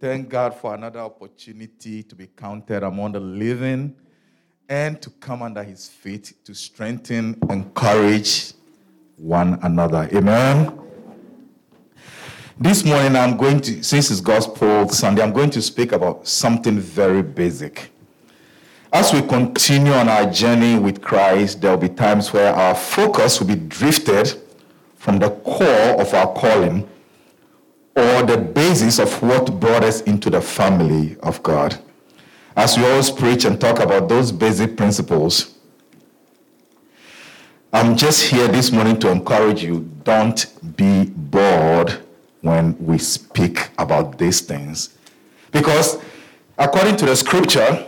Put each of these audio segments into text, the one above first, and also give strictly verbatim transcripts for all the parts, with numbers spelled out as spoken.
Thank God for another opportunity to be counted among the living and to come under his feet to strengthen, encourage one another. Amen. This morning I'm going to, since it's Gospel Sunday, I'm going to speak about something very basic. As we continue on our journey with Christ, there will be times where our focus will be drifted from the core of our calling or the basis of what brought us into the family of God. As we always preach and talk about those basic principles, I'm just here this morning to encourage you, don't be bored when we speak about these things. Because according to the scripture,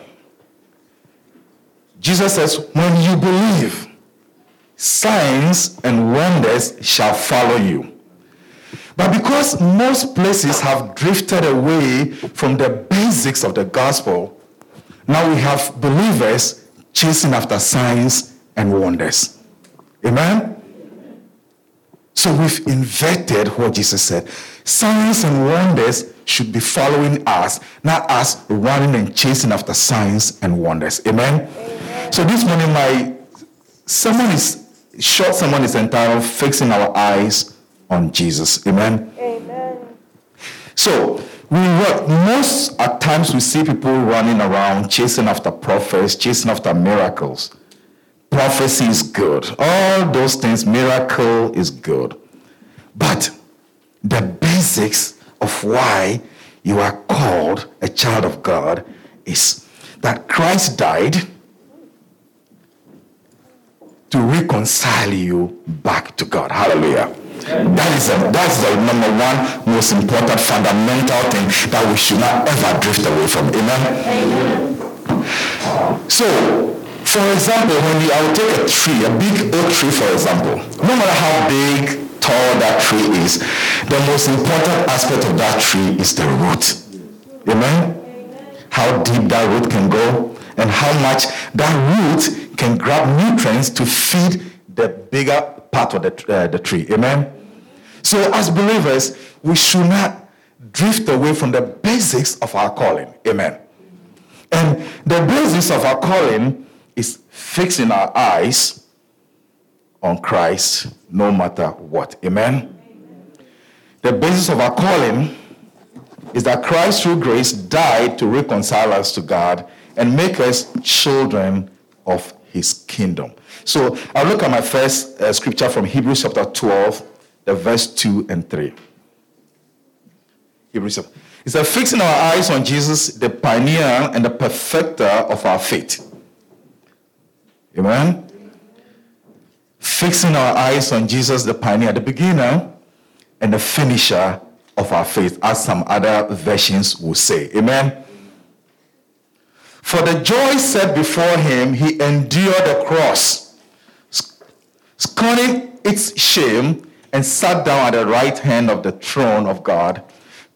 Jesus says, when you believe, signs and wonders shall follow you. But because most places have drifted away from the basics of the gospel, now we have believers chasing after signs and wonders. Amen? So we've inverted what Jesus said. Signs and wonders should be following us, not us running and chasing after signs and wonders. Amen? Amen. So this morning, my sermon is short, sermon is entitled, Fixing Our Eyes on Jesus. Amen? Amen. So, we work. Most at times we see people running around, chasing after prophets, chasing after miracles. Prophecy is good. All those things, miracle is good. But the basics of why you are called a child of God is that Christ died to reconcile you back to God. Hallelujah. That is a, that's the number one most important fundamental thing that we should not ever drift away from. Amen? Amen. So, for example, when you, I will take a tree, a big oak tree, for example. No matter how big, tall that tree is, the most important aspect of that tree is the root. Amen? Amen. How deep that root can go and how much that root can grab nutrients to feed the bigger part of the, uh, the tree. Amen? So as believers, we should not drift away from the basics of our calling. Amen? And the basis of our calling is fixing our eyes on Christ no matter what. Amen? The basis of our calling is that Christ through grace died to reconcile us to God and make us children of his kingdom. So I'll look at my first uh, scripture from Hebrews chapter twelve, the verse two and three. Hebrews chapter. It says, fixing our eyes on Jesus, the pioneer and the perfecter of our faith. Amen? Fixing our eyes on Jesus, the pioneer, the beginner, and the finisher of our faith, as some other versions will say. Amen? For the joy set before him, he endured the cross, scorning its shame, and sat down at the right hand of the throne of God.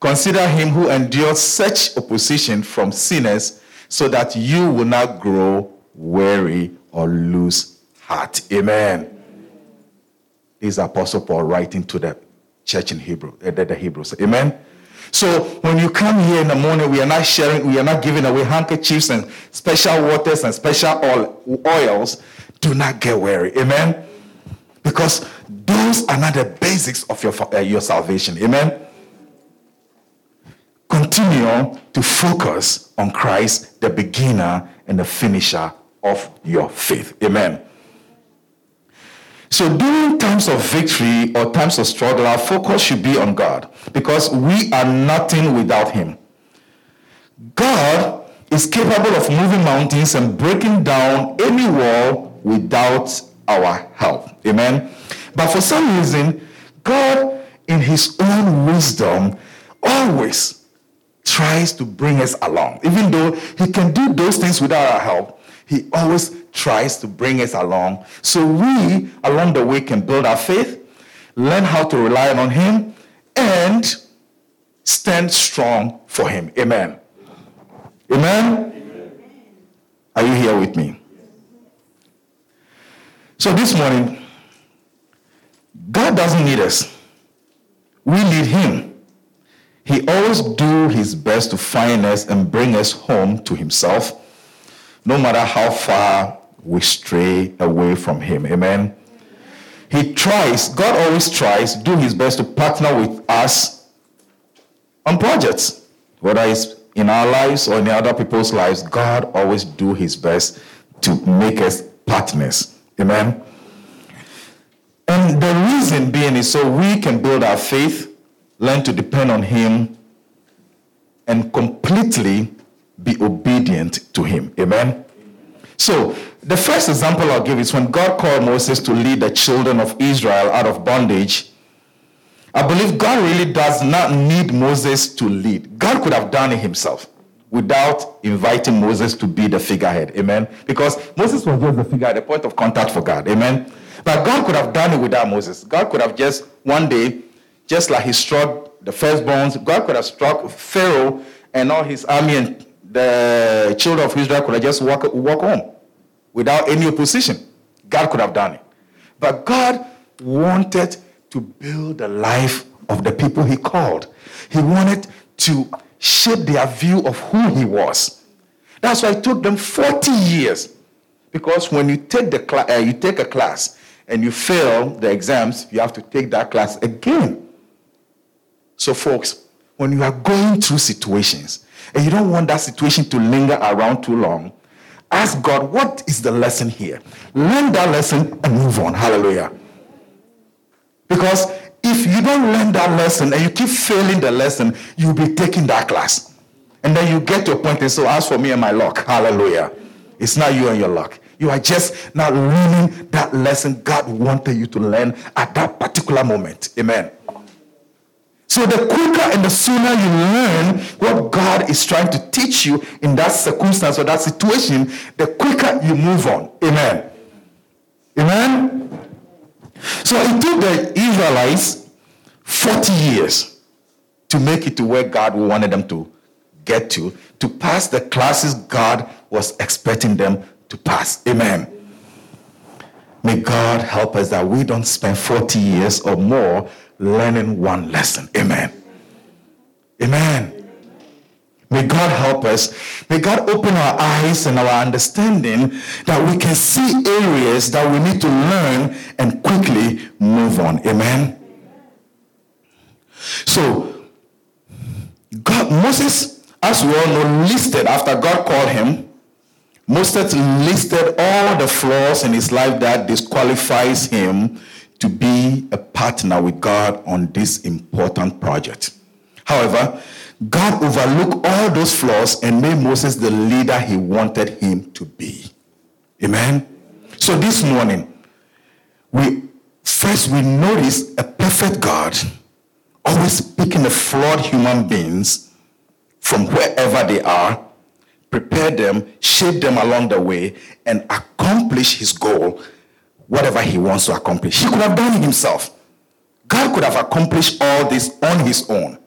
Consider him who endured such opposition from sinners, so that you will not grow weary or lose heart. Amen. This is Apostle Paul writing to the church in Hebrew, the Hebrews. Amen. So when you come here in the morning, we are not sharing, we are not giving away handkerchiefs and special waters and special oil, oils. Do not get weary. Amen? Because those are not the basics of your, uh, your salvation. Amen? Continue to focus on Christ, the beginner and the finisher of your faith. Amen? So during times of victory or times of struggle, our focus should be on God because we are nothing without him. God is capable of moving mountains and breaking down any wall without our help. Amen? But for some reason, God, in his own wisdom, always tries to bring us along. Even though he can do those things without our help, he always tries to bring us along. So we, along the way, can build our faith, learn how to rely on him, and stand strong for him. Amen. Amen? Amen. Are you here with me? So this morning, God doesn't need us. We need him. He always do his best to find us and bring us home to himself, no matter how far we stray away from him. Amen? He tries, God always tries, do his best to partner with us on projects, whether it's in our lives or in other people's lives. God always do his best to make us partners. Amen? And the reason being is so we can build our faith, learn to depend on him, and completely be obedient to him. Amen? Amen? So, the first example I'll give is when God called Moses to lead the children of Israel out of bondage. I believe God really does not need Moses to lead. God could have done it himself without inviting Moses to be the figurehead. Amen? Because Moses was just the figurehead, the point of contact for God. Amen? But God could have done it without Moses. God could have just one day, just like he struck the firstborns, God could have struck Pharaoh and all his army, and the children of Israel could have just walk, walk home without any opposition. God could have done it. But God wanted to build the life of the people he called. He wanted to shape their view of who he was. That's why it took them forty years. Because when you take, the cl- uh, you take a class and you fail the exams, you have to take that class again. So folks, when you are going through situations, and you don't want that situation to linger around too long, ask God, what is the lesson here? Learn that lesson and move on. Hallelujah. Because if you don't learn that lesson and you keep failing the lesson, you'll be taking that class. And then you get to a point and say, so as for me and my luck. Hallelujah. It's not you and your luck. You are just not learning that lesson God wanted you to learn at that particular moment. Amen. So the quicker and the sooner you learn what God is trying to teach you in that circumstance or that situation, the quicker you move on. Amen. Amen? So it took the Israelites forty years to make it to where God wanted them to get to, to pass the classes God was expecting them to pass. Amen. May God help us that we don't spend forty years or more learning one lesson. Amen. Amen. May God help us. May God open our eyes and our understanding that we can see areas that we need to learn and quickly move on. Amen. So, God, Moses, as we all know, listed, after God called him, Moses listed all the flaws in his life that disqualifies him to be a partner with God on this important project. However, God overlooked all those flaws and made Moses the leader he wanted him to be. Amen? So this morning, we first we notice a perfect God always picking the flawed human beings from wherever they are, prepare them, shape them along the way, and accomplish his goal, whatever he wants to accomplish. He could have done it himself. God could have accomplished all this on his own.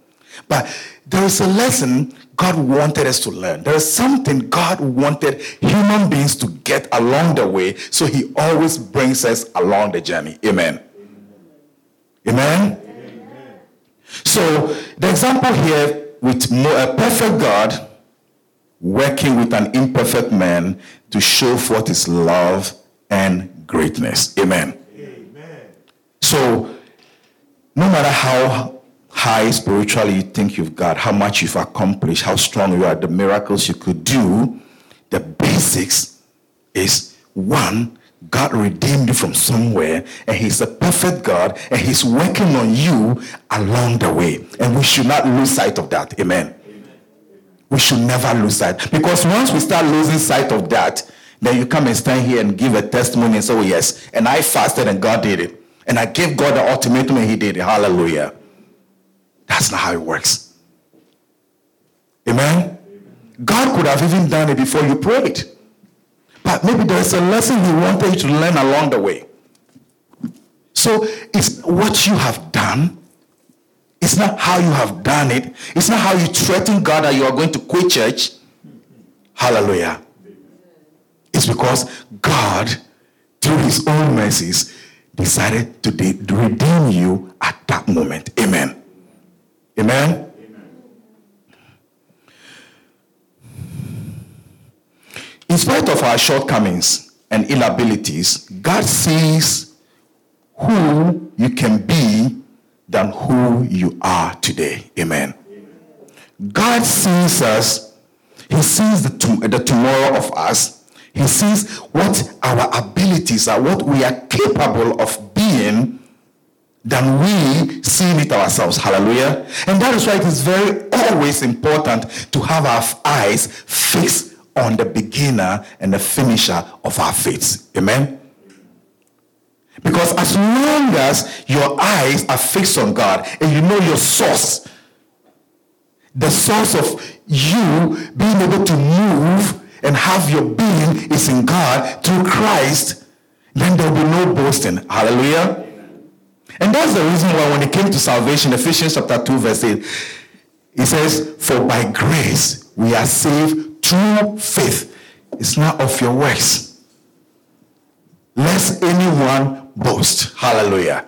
But there is a lesson God wanted us to learn. There is something God wanted human beings to get along the way, so he always brings us along the journey. Amen. Amen? Amen. So, the example here with a perfect God working with an imperfect man to show forth his love and greatness. Amen. Amen. So, no matter how high spiritually you think you've got, how much you've accomplished, how strong you are, the miracles you could do, the basics is, one, God redeemed you from somewhere, and he's a perfect God, and he's working on you along the way. And we should not lose sight of that. Amen. Amen. We should never lose sight. Because once we start losing sight of that, then you come and stand here and give a testimony and say, oh yes, and I fasted and God did it. And I gave God the ultimatum and he did it. Hallelujah. That's not how it works. Amen? Amen. God could have even done it before you prayed. But maybe there is a lesson he wanted you to learn along the way. So it's what you have done. It's not how you have done it. It's not how you threaten God that you are going to quit church. Hallelujah. It's because God, through his own mercies, decided to de- redeem you at that moment. Amen. Amen. Amen. In spite of our shortcomings and inabilities, God sees who you can be than who you are today. Amen. Amen. God sees us. He sees the, to- the tomorrow of us. He sees what our abilities are, what we are capable of being, than we seeing it ourselves. Hallelujah. And that is why it is very always important to have our eyes fixed on the beginner and the finisher of our faith. Amen. Because as long as your eyes are fixed on God and you know your source, the source of you being able to move and have your being is in God through Christ, then there will be no boasting. Hallelujah. Amen. And that's the reason why when it came to salvation, Ephesians chapter two, verse eight, it says, "For by grace we are saved through faith. It's not of your works, lest anyone boast." Hallelujah. Amen.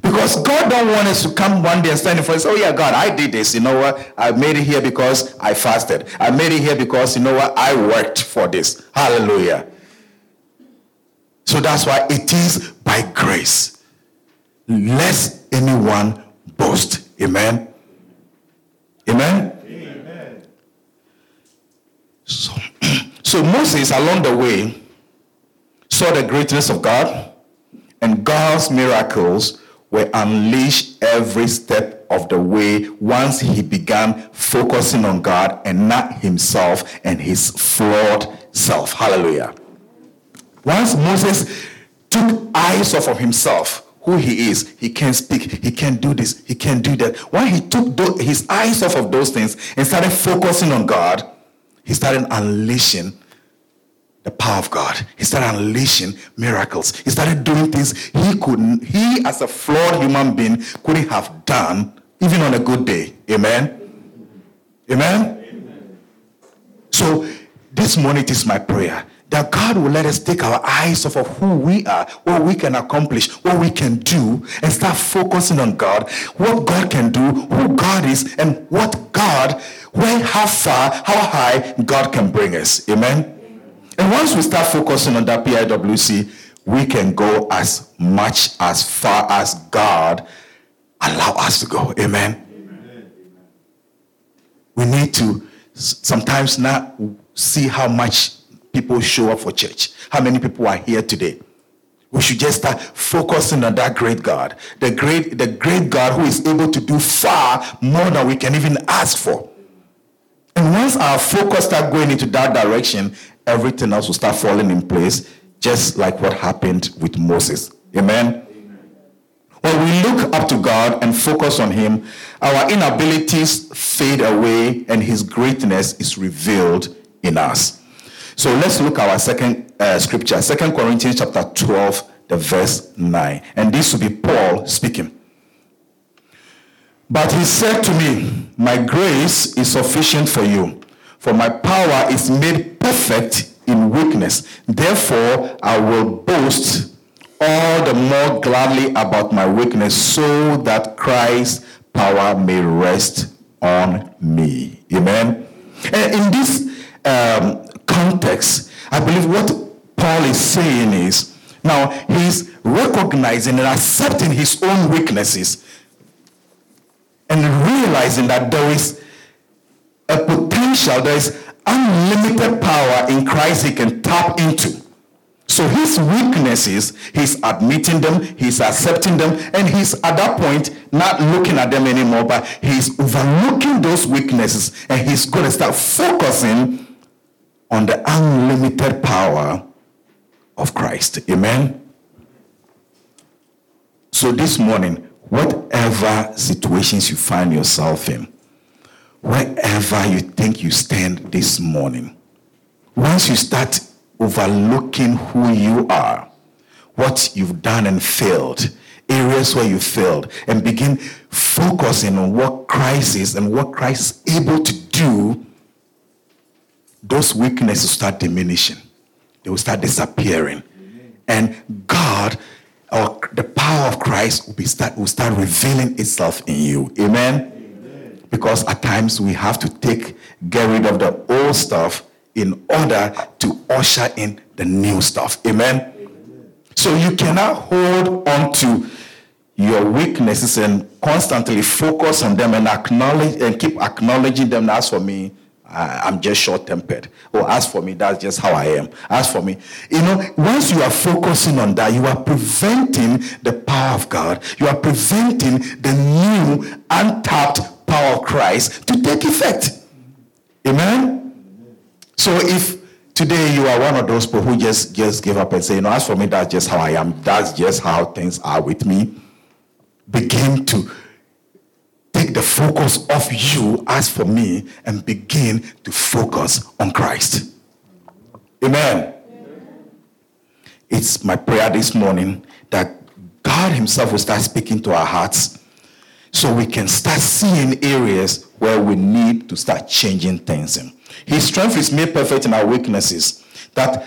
Because God don't want us to come one day and stand in front and say, "Oh yeah, God, I did this. You know what? I made it here because I fasted. I made it here because, you know what? I worked for this." Hallelujah. So that's why it is by grace, lest anyone boast. Amen. Amen. Amen. So, so Moses, along the way, saw the greatness of God, and God's miracles were unleashed every step of the way once he began focusing on God and not himself and his flawed self. Hallelujah. Once Moses took eyes off of himself, who he is, he can't speak, he can't do this, he can't do that. When he took his eyes off of those things and started focusing on God, he started unleashing the power of God. He started unleashing miracles. He started doing things he couldn't, he as a flawed human being couldn't have done, even on a good day. Amen? Amen? Amen. So this morning it is my prayer that God will let us take our eyes off of who we are, what we can accomplish, what we can do, and start focusing on God, what God can do, who God is, and what God, where, how far, how high God can bring us. Amen? And once we start focusing on that P I W C, we can go as much, as far as God allow us to go. Amen? Amen. We need to sometimes not see how much people show up for church, how many people are here today. We should just start focusing on that great God, the great, the great God who is able to do far more than we can even ask for. And once our focus starts going into that direction, everything else will start falling in place, just like what happened with Moses. Amen? Amen? When we look up to God and focus on him, our inabilities fade away and his greatness is revealed in us. So let's look at our second uh, scripture, Second Corinthians chapter twelve, the verse nine. And this will be Paul speaking. "But he said to me, 'My grace is sufficient for you, for my power is made perfect in weakness. Therefore, I will boast all the more gladly about my weakness, so that Christ's power may rest on me.'" Amen. And in this um, context, I believe what Paul is saying is, now he's recognizing and accepting his own weaknesses and realizing that there is a potential, there is unlimited power in Christ he can tap into. So his weaknesses, he's admitting them, he's accepting them, and he's at that point not looking at them anymore, but he's overlooking those weaknesses and he's going to start focusing on the unlimited power of Christ. Amen? So this morning, whatever situations you find yourself in, wherever you think you stand this morning, once you start overlooking who you are, what you've done and failed, areas where you failed, and begin focusing on what Christ is and what Christ is able to do, those weaknesses start diminishing. They will start disappearing. Amen. And God, or the power of Christ, will, be start, will start revealing itself in you. Amen? Amen? Because at times we have to take, get rid of the old stuff in order to usher in the new stuff. Amen? Amen. So you cannot hold on to your weaknesses and constantly focus on them and acknowledge and keep acknowledging them. As for me, I, I'm just short-tempered. Or as for me, that's just how I am. As for me, you know, once you are focusing on that, you are preventing the power of God. You are preventing the new, untapped power of Christ to take effect. Amen? So if today you are one of those people who just, just give up and say, you know, as for me, that's just how I am. That's just how things are with me. Begin to take the focus off you, as for me, and begin to focus on Christ. Amen. Amen. It's my prayer this morning that God himself will start speaking to our hearts so we can start seeing areas where we need to start changing things in. His strength is made perfect in our weaknesses. That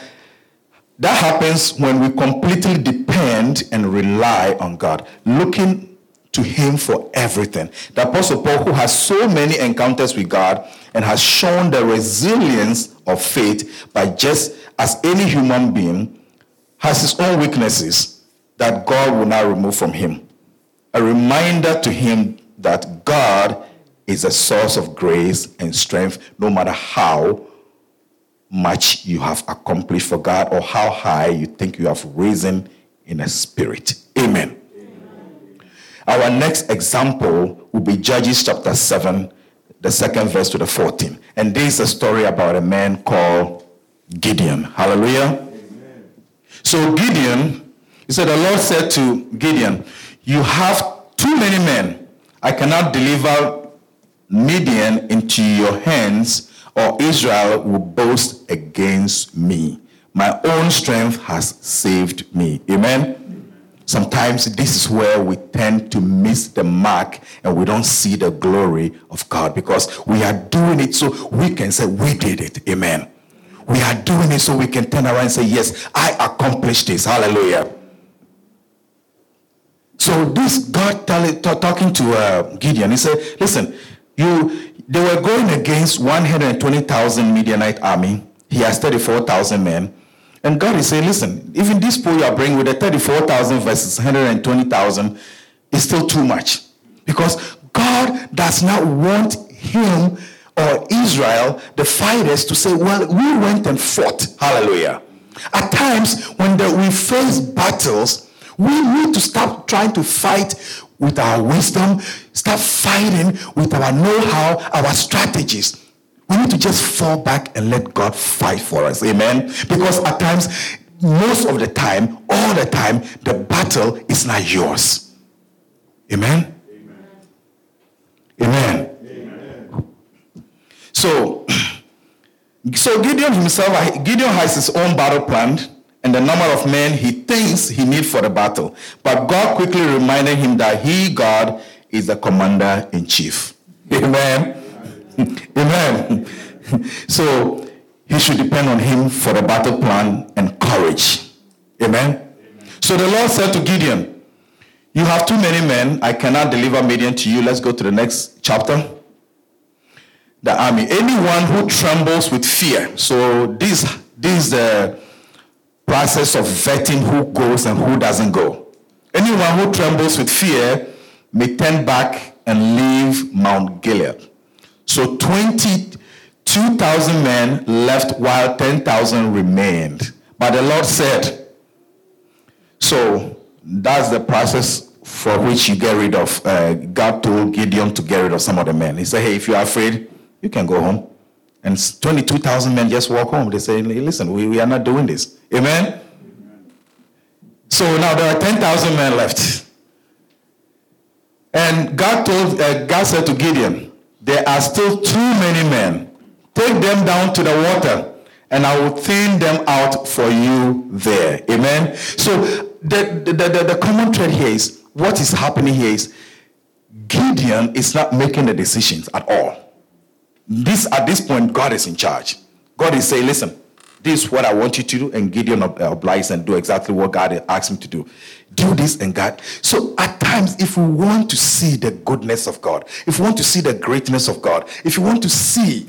That happens when we completely depend and rely on God, looking to him for everything. The Apostle Paul, who has so many encounters with God and has shown the resilience of faith by just as any human being, has his own weaknesses that God will not remove from him. A reminder to him that God is a source of grace and strength, no matter how much you have accomplished for God or how high you think you have risen in a spirit. Amen. Amen. Our next example will be Judges chapter seven, the second verse to the fourteenth. And this is a story about a man called Gideon. Hallelujah. Amen. So Gideon, he said, the Lord said to Gideon, you have too many men. I cannot deliver Midian into your hands, or Israel will boast against me. My own strength has saved me. Amen? Amen? Sometimes this is where we tend to miss the mark and we don't see the glory of God because we are doing it so we can say, we did it. Amen. We are doing it so we can turn around and say, yes, I accomplished this. Hallelujah. So this God tell, t- talking to uh, Gideon, he said, listen, you... They were going against one hundred twenty thousand Midianite army. He has thirty-four thousand men. And God is saying, listen, even this pool you are bringing with the thirty-four thousand versus one hundred twenty thousand is still too much. Because God does not want him or Israel, the fighters, to say, well, we went and fought. Hallelujah. At times, when the, we face battles, we need to stop trying to fight with our wisdom, start fighting with our know-how, our strategies. We need to just fall back and let God fight for us. Amen? Because at times, most of the time, all the time, the battle is not yours. Amen? Amen. Amen. Amen. So, so Gideon himself, Gideon has his own battle plan and the number of men he thinks he needs for the battle. But God quickly reminded him that he, God, is the commander-in-chief. Amen? Amen. So, he should depend on him for the battle plan and courage. Amen? Amen? So the Lord said to Gideon, you have too many men. I cannot deliver Midian to you. Let's go to the next chapter. The army. Anyone who trembles with fear. So, this is the... Uh, process of vetting who goes and who doesn't go. Anyone who trembles with fear may turn back and leave Mount Gilead. So twenty-two thousand men left while ten thousand remained. But the Lord said, so that's the process for which you get rid of, uh, God told Gideon to get rid of some of the men. He said, hey, if you are afraid, you can go home. And twenty-two thousand men just walk home. They say, listen, we, we are not doing this. Amen? Amen. So now there are ten thousand men left. And God told, uh, God said to Gideon, there are still too many men. Take them down to the water and I will thin them out for you there. Amen. So the the, the, the common thread here is, what is happening here is, Gideon is not making the decisions at all. This at this point, God is in charge. God is saying, listen, this is what I want you to do, and Gideon obliges and do exactly what God asked him to do. Do this and God. So at times, if we want to see the goodness of God, if we want to see the greatness of God, if you want to see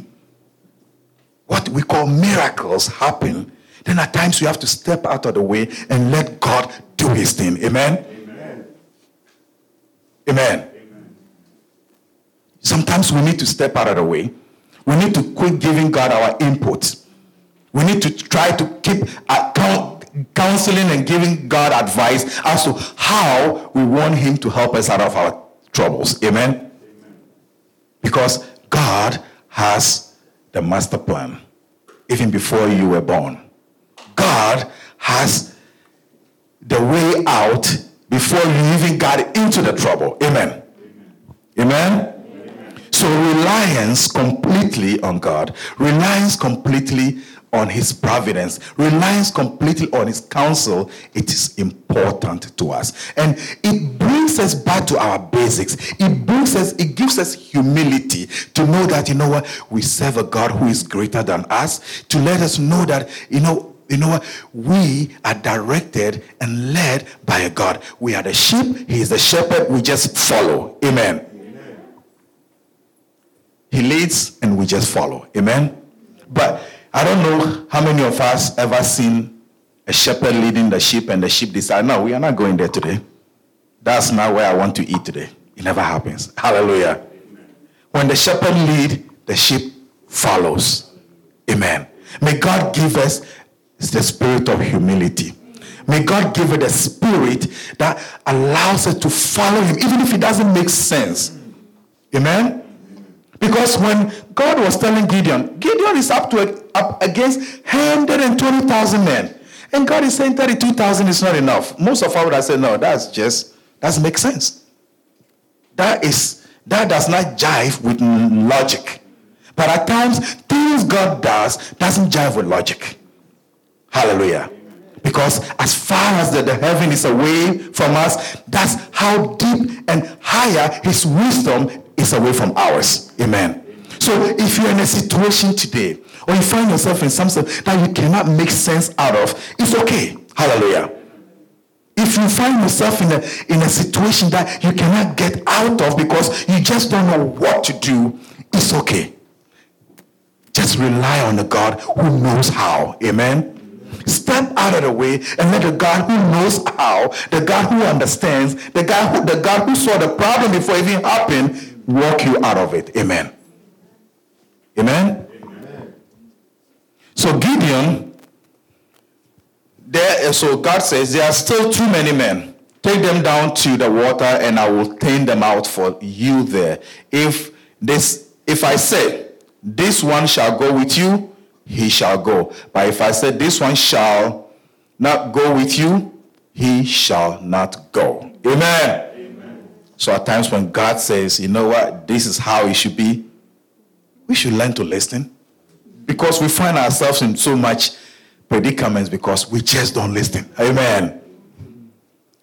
what we call miracles happen, then at times we have to step out of the way and let God do his thing. Amen? Amen. Amen. Amen. Sometimes we need to step out of the way. We need to quit giving God our input. We need to try to keep counseling and giving God advice as to how we want him to help us out of our troubles. Amen? Amen. Because God has the master plan, even before you were born. God has the way out before you even got into the trouble. Amen? Amen? Amen? So reliance completely on God, reliance completely on his providence, reliance completely on his counsel, it is important to us. And it brings us back to our basics. It brings us, it gives us humility to know that, you know what, we serve a God who is greater than us, to let us know that, you know, you know what, we are directed and led by a God. We are the sheep, he is the shepherd, we just follow. Amen. Amen. He leads and we just follow. Amen. But I don't know how many of us ever seen a shepherd leading the sheep and the sheep decide, no, we are not going there today. That's not where I want to eat today. It never happens. Hallelujah. Amen. When the shepherd leads, the sheep follows. Amen. May God give us the spirit of humility. May God give us a spirit that allows us to follow him, even if it doesn't make sense. Amen. Because when God was telling Gideon, Gideon is up to up against one hundred twenty thousand men. And God is saying thirty-two thousand is not enough. Most of us would have said, no, that's just, that makes sense. That is, that does not jive with logic. But at times, things God does doesn't jive with logic. Hallelujah. Because as far as the, the heaven is away from us, that's how deep and higher his wisdom is. It's away from ours. Amen. So if you're in a situation today, or you find yourself in something that you cannot make sense out of, it's okay. Hallelujah. If you find yourself in a, in a situation that you cannot get out of because you just don't know what to do, it's okay. Just rely on the God who knows how. Amen. Step out of the way and let the God who knows how, the God who understands, the God who, the God who saw the problem before it even happened, walk you out of it. Amen. Amen. Amen. So Gideon, there. So God says, there are still too many men. Take them down to the water, and I will thin them out for you there. If this, if I say, this one shall go with you, he shall go. But if I say, this one shall not go with you, he shall not go. Amen. So at times when God says, you know what, this is how it should be, we should learn to listen. Because we find ourselves in so much predicaments because we just don't listen. Amen.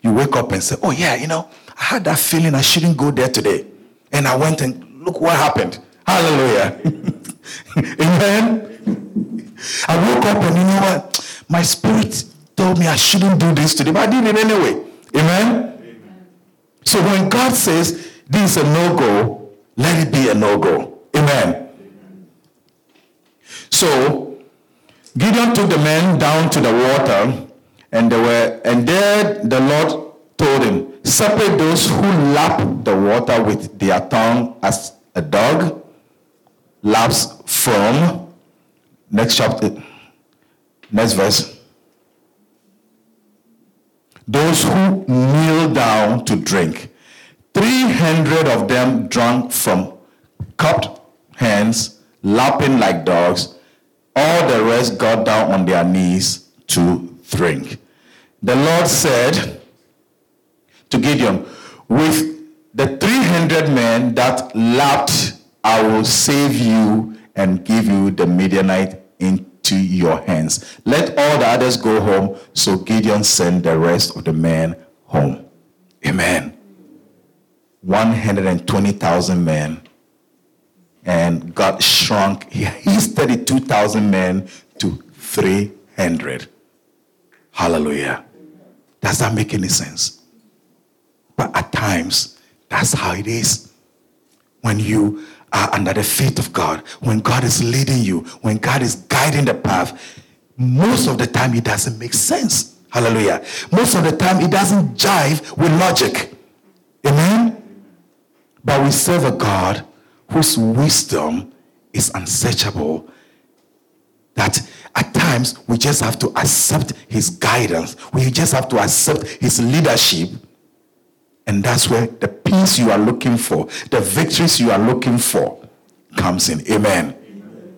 You wake up and say, oh yeah, you know, I had that feeling I shouldn't go there today. And I went and look what happened. Hallelujah. Amen. I woke up and you know what, my spirit told me I shouldn't do this today, but I did it anyway. Amen. So when God says, this is a no-go, let it be a no-go. Amen. Amen. So Gideon took the men down to the water, and they were, and there the Lord told him, separate those who lap the water with their tongue as a dog laps from, next chapter, next verse. Those who kneel down to drink. Three hundred of them drank from cupped hands, lapping like dogs. All the rest got down on their knees to drink. The Lord said to Gideon, with the three hundred men that lapped, I will save you and give you the Midianite into into your hands. Let all the others go home. So Gideon sent the rest of the men home. Amen. one hundred twenty thousand men. And God shrunk his thirty-two thousand men to three hundred. Hallelujah. Does that make any sense? But at times, that's how it is. When you are under the feet of God, when God is leading you, when God is guiding the path, most of the time it doesn't make sense. Hallelujah. Most of the time it doesn't jive with logic. Amen? But we serve a God whose wisdom is unsearchable, that at times we just have to accept his guidance. We just have to accept his leadership. And that's where the peace you are looking for, the victories you are looking for, comes in. Amen. Amen.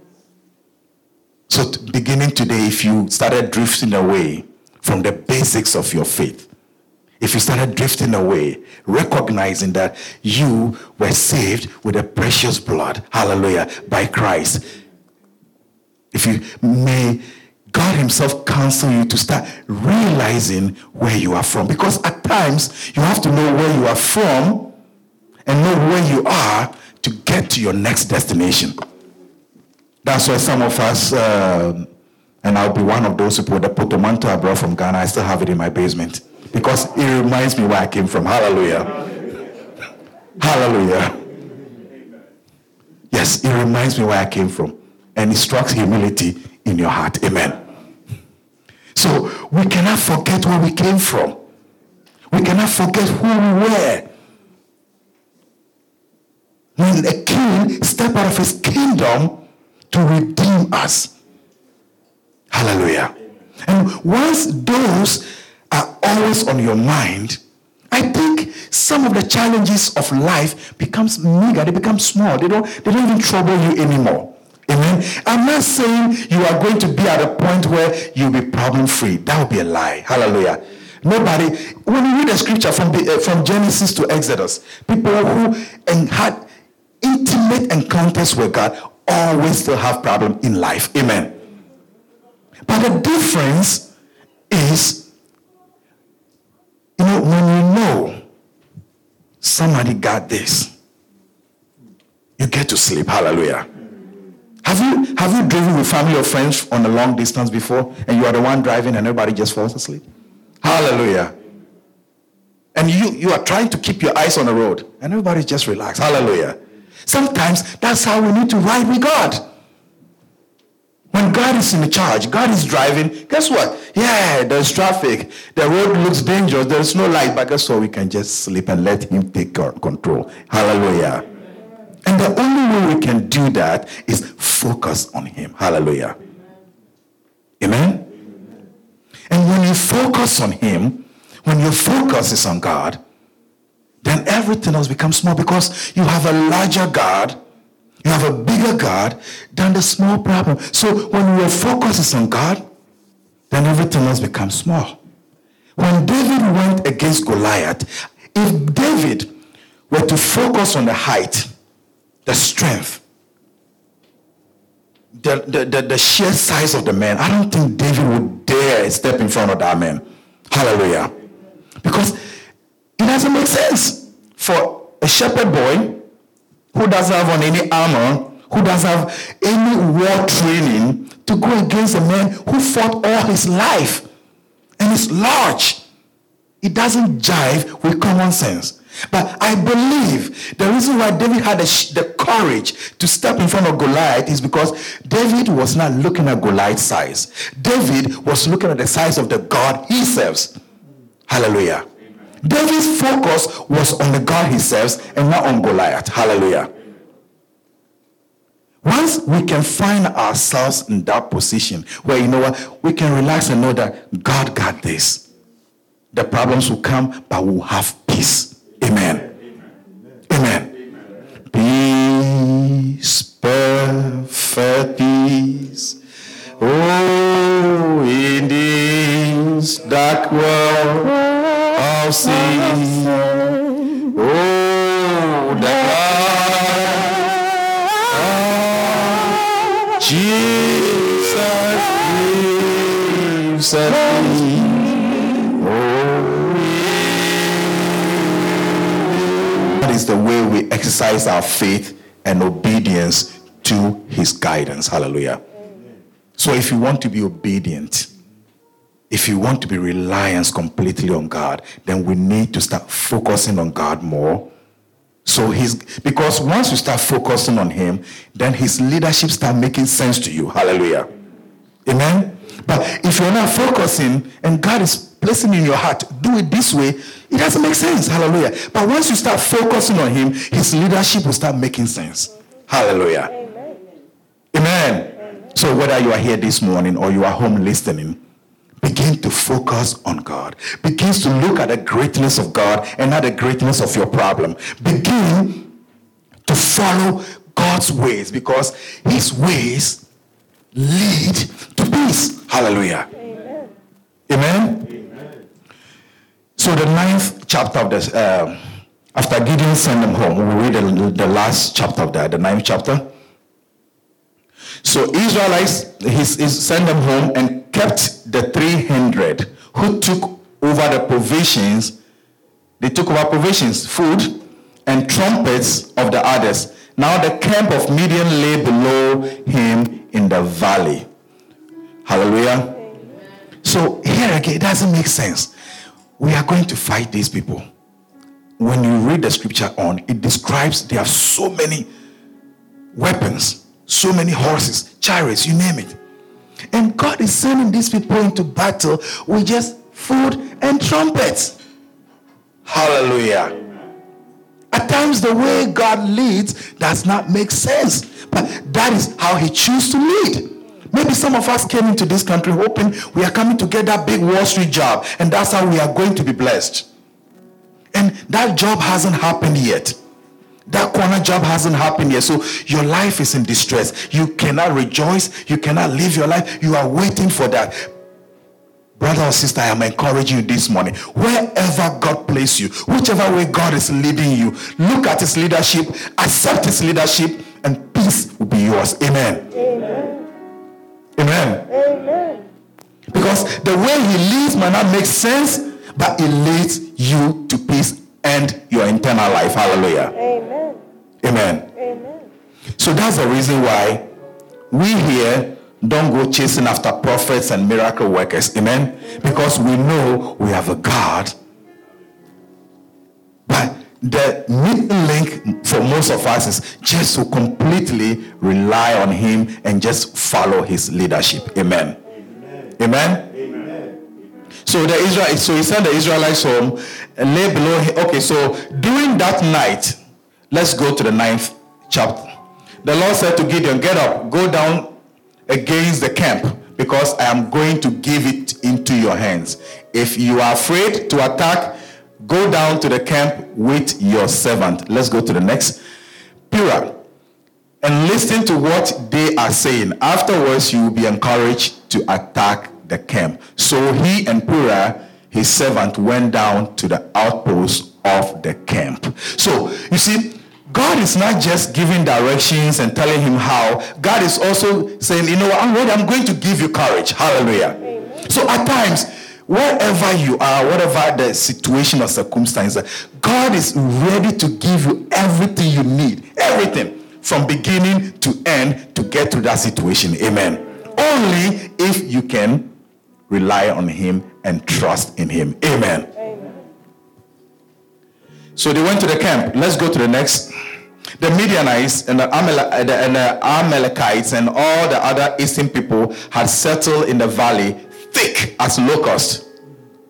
So t- beginning today, if you started drifting away from the basics of your faith, if you started drifting away, recognizing that you were saved with the precious blood, hallelujah, by Christ. If you may, God himself counsel you to start realizing where you are from. Because at times, you have to know where you are from and know where you are to get to your next destination. That's why some of us, uh, and I'll be one of those people that put the mantle I brought from Ghana, I still have it in my basement. Because it reminds me where I came from. Hallelujah. Hallelujah. Yes, it reminds me where I came from. And it strikes humility in your heart. Amen. So we cannot forget where we came from. We cannot forget who we were. When a king stepped out of his kingdom to redeem us. Hallelujah. And once those are always on your mind, I think some of the challenges of life becomes meager. They become small. They don't, they don't even trouble you anymore. Amen. I'm not saying you are going to be at a point where you'll be problem free. That would be a lie. Hallelujah. Nobody, when you read the scripture from the, uh, from Genesis to Exodus, people who and had intimate encounters with God always still have problem in life. Amen. But the difference is, you know, when you know somebody got this, you get to sleep. Hallelujah. Have you have you driven with family or friends on a long distance before, and you are the one driving and everybody just falls asleep? Hallelujah. And you, you are trying to keep your eyes on the road and everybody just relax. Hallelujah. Sometimes that's how we need to ride with God. When God is in charge, God is driving, guess what? Yeah, there's traffic. The road looks dangerous. There's no light, but guess what? We can just sleep and let him take control. Hallelujah. And the only way we can do that is focus on him. Hallelujah. Amen. Amen? Amen. And when you focus on him, when your focus is on God, then everything else becomes small, because you have a larger God, you have a bigger God than the small problem. So when your focus is on God, then everything else becomes small. When David went against Goliath, if David were to focus on the height, the strength, the, the, the, the sheer size of the man, I don't think David would dare step in front of that man. Hallelujah. Because it doesn't make sense for a shepherd boy who doesn't have on any armor, who doesn't have any war training, to go against a man who fought all his life and is large. It doesn't jive with common sense. But I believe the reason why David had the, the courage to step in front of Goliath is because David was not looking at Goliath's size. David was looking at the size of the God he serves. Hallelujah. Amen. David's focus was on the God he serves and not on Goliath. Hallelujah. Once we can find ourselves in that position where, you know what, we can relax and know that God got this. The problems will come, but we'll have peace. Amen. Amen. Amen. Amen. Peace, perfect peace. Oh, in this dark world of sin. Oh, the God of Jesus. that is the way we exercise our faith and obedience to his guidance. Hallelujah. Amen. So if you want to be obedient, if you want to be reliant completely on God, then we need to start focusing on God more. So he's, because once you start focusing on him, then his leadership starts making sense to you. Hallelujah. Amen. But if you're not focusing and God is placing in your heart, do it this way, it doesn't make sense. Hallelujah. But once you start focusing on him, his leadership will start making sense. Hallelujah. Amen. Amen. Amen. So whether you are here this morning or you are home listening, begin to focus on God. Begin to look at the greatness of God and not the greatness of your problem. Begin to follow God's ways, because his ways lead to peace. Hallelujah. Amen. Amen. Amen. So the ninth chapter of this, uh, after Gideon sent them home, we read the, the last chapter of that, the ninth chapter. So Israelites, he sent them home and kept the three hundred who took over the provisions. They took over provisions, food, and trumpets of the others. Now the camp of Midian lay below him in the valley. Hallelujah. Amen. So here again, it doesn't make sense. We are going to fight these people. When you read the scripture on, it describes they have so many weapons, so many horses, chariots, you name it. And God is sending these people into battle with just food and trumpets. Hallelujah. Amen. At times the way God leads does not make sense. But that is how he chooses to lead. Maybe some of us came into this country hoping we are coming to get that big Wall Street job. And that's how we are going to be blessed. And that job hasn't happened yet. That corner job hasn't happened yet. So your life is in distress. You cannot rejoice. You cannot live your life. You are waiting for that. Brother or sister, I am encouraging you this morning. Wherever God places you, whichever way God is leading you, look at his leadership, accept his leadership, and peace will be yours. Amen. Amen. Amen. Amen. Because the way he leads might not make sense, but it leads you to peace and your internal life. Hallelujah. Amen. Amen. Amen. So that's the reason why we here don't go chasing after prophets and miracle workers. Amen. Because we know we have a God. But the middle link for most of us is just to completely rely on him and just follow his leadership. Amen. Amen. Amen. So the Israel, so he sent the Israelites home and lay below him. Okay, so during that night, let's go to the ninth chapter. The Lord said to Gideon, get up, go down against the camp, because I am going to give it into your hands. If you are afraid to attack, go down to the camp with your servant. Let's go to the next. Pura. And listen to what they are saying. Afterwards, you will be encouraged to attack the camp. So he and Pura, his servant, went down to the outposts of the camp. So you see, God is not just giving directions and telling him how. God is also saying, you know what, I'm, I'm going to give you courage. Hallelujah. Amen. So at times, wherever you are, whatever the situation or circumstance, God is ready to give you everything you need. Everything from beginning to end to get through that situation. Amen. Only if you can rely on him and trust in him. Amen. Amen. So they went to the camp. Let's go to the next. The Midianites and the Amalekites and all the other eastern people had settled in the valley, thick as locusts.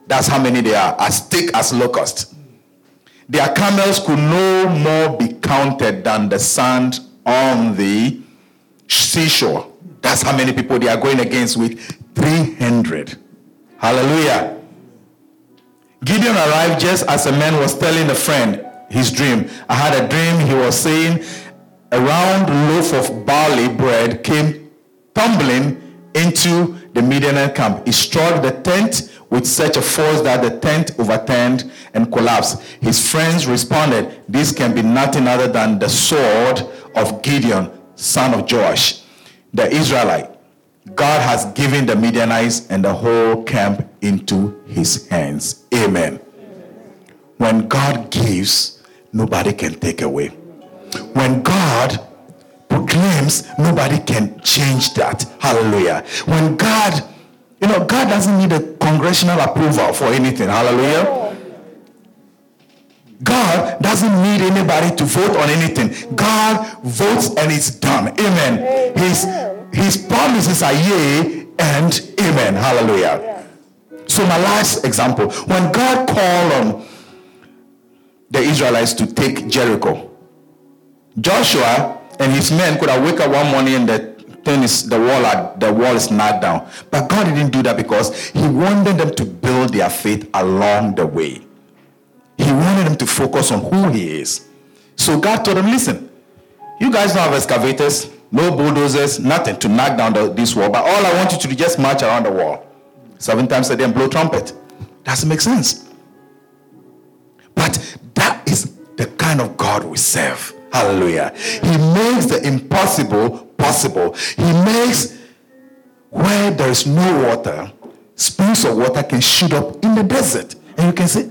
That's how many they are, as thick as locusts. Their camels could no more be counted than the sand on the seashore. That's how many people they are going against with three hundred. Hallelujah. Gideon arrived just as a man was telling a friend his dream. I had a dream, he was saying, a round loaf of barley bread came tumbling into the Midianite camp. It struck the tent with such a force that the tent overturned and collapsed. His friends responded, this can be nothing other than the sword of Gideon, son of Joash, the Israelite. God has given the Midianites and the whole camp into his hands. Amen. Amen. When God gives, nobody can take away. When God proclaims, nobody can change that. Hallelujah. When God, you know, God doesn't need a congressional approval for anything. Hallelujah. God doesn't need anybody to vote on anything. God votes and it's done. Amen. His, his promises are yea and amen. Hallelujah. So my last example, when God called on the Israelites to take Jericho, Joshua and his men could have wake up one morning and the thing is the wall are, the wall is knocked down. But God didn't do that because he wanted them to build their faith along the way. He wanted them to focus on who he is. So God told them, listen, you guys don't have excavators, no bulldozers, nothing to knock down the, this wall. But all I want you to do is just march around the wall. Seven times a day and blow trumpet. Doesn't make sense. But that is the kind of God we serve. Hallelujah. He makes the impossible possible. He makes where there is no water, springs of water can shoot up in the desert. And you can say,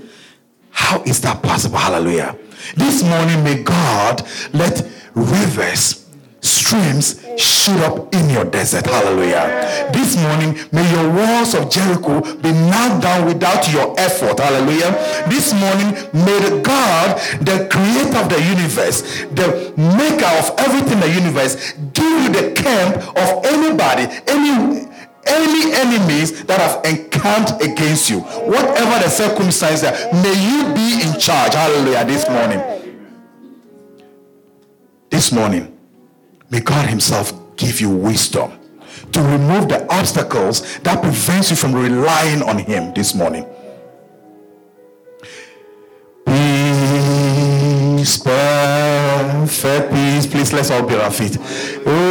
how is that possible? Hallelujah. This morning, may God let rivers, streams shoot up in your desert. Hallelujah. This morning, may your walls of Jericho be knocked down without your effort. Hallelujah. This morning, may the God, the creator of the universe, the maker of everything in the universe, give you the camp of anybody, any Any enemies that have encamped against you, whatever the circumstances, may you be in charge. Hallelujah. This morning, this morning, may God himself give you wisdom to remove the obstacles that prevents you from relying on him this morning. Peace, perfect peace. Please, let's all be on our feet. Oh,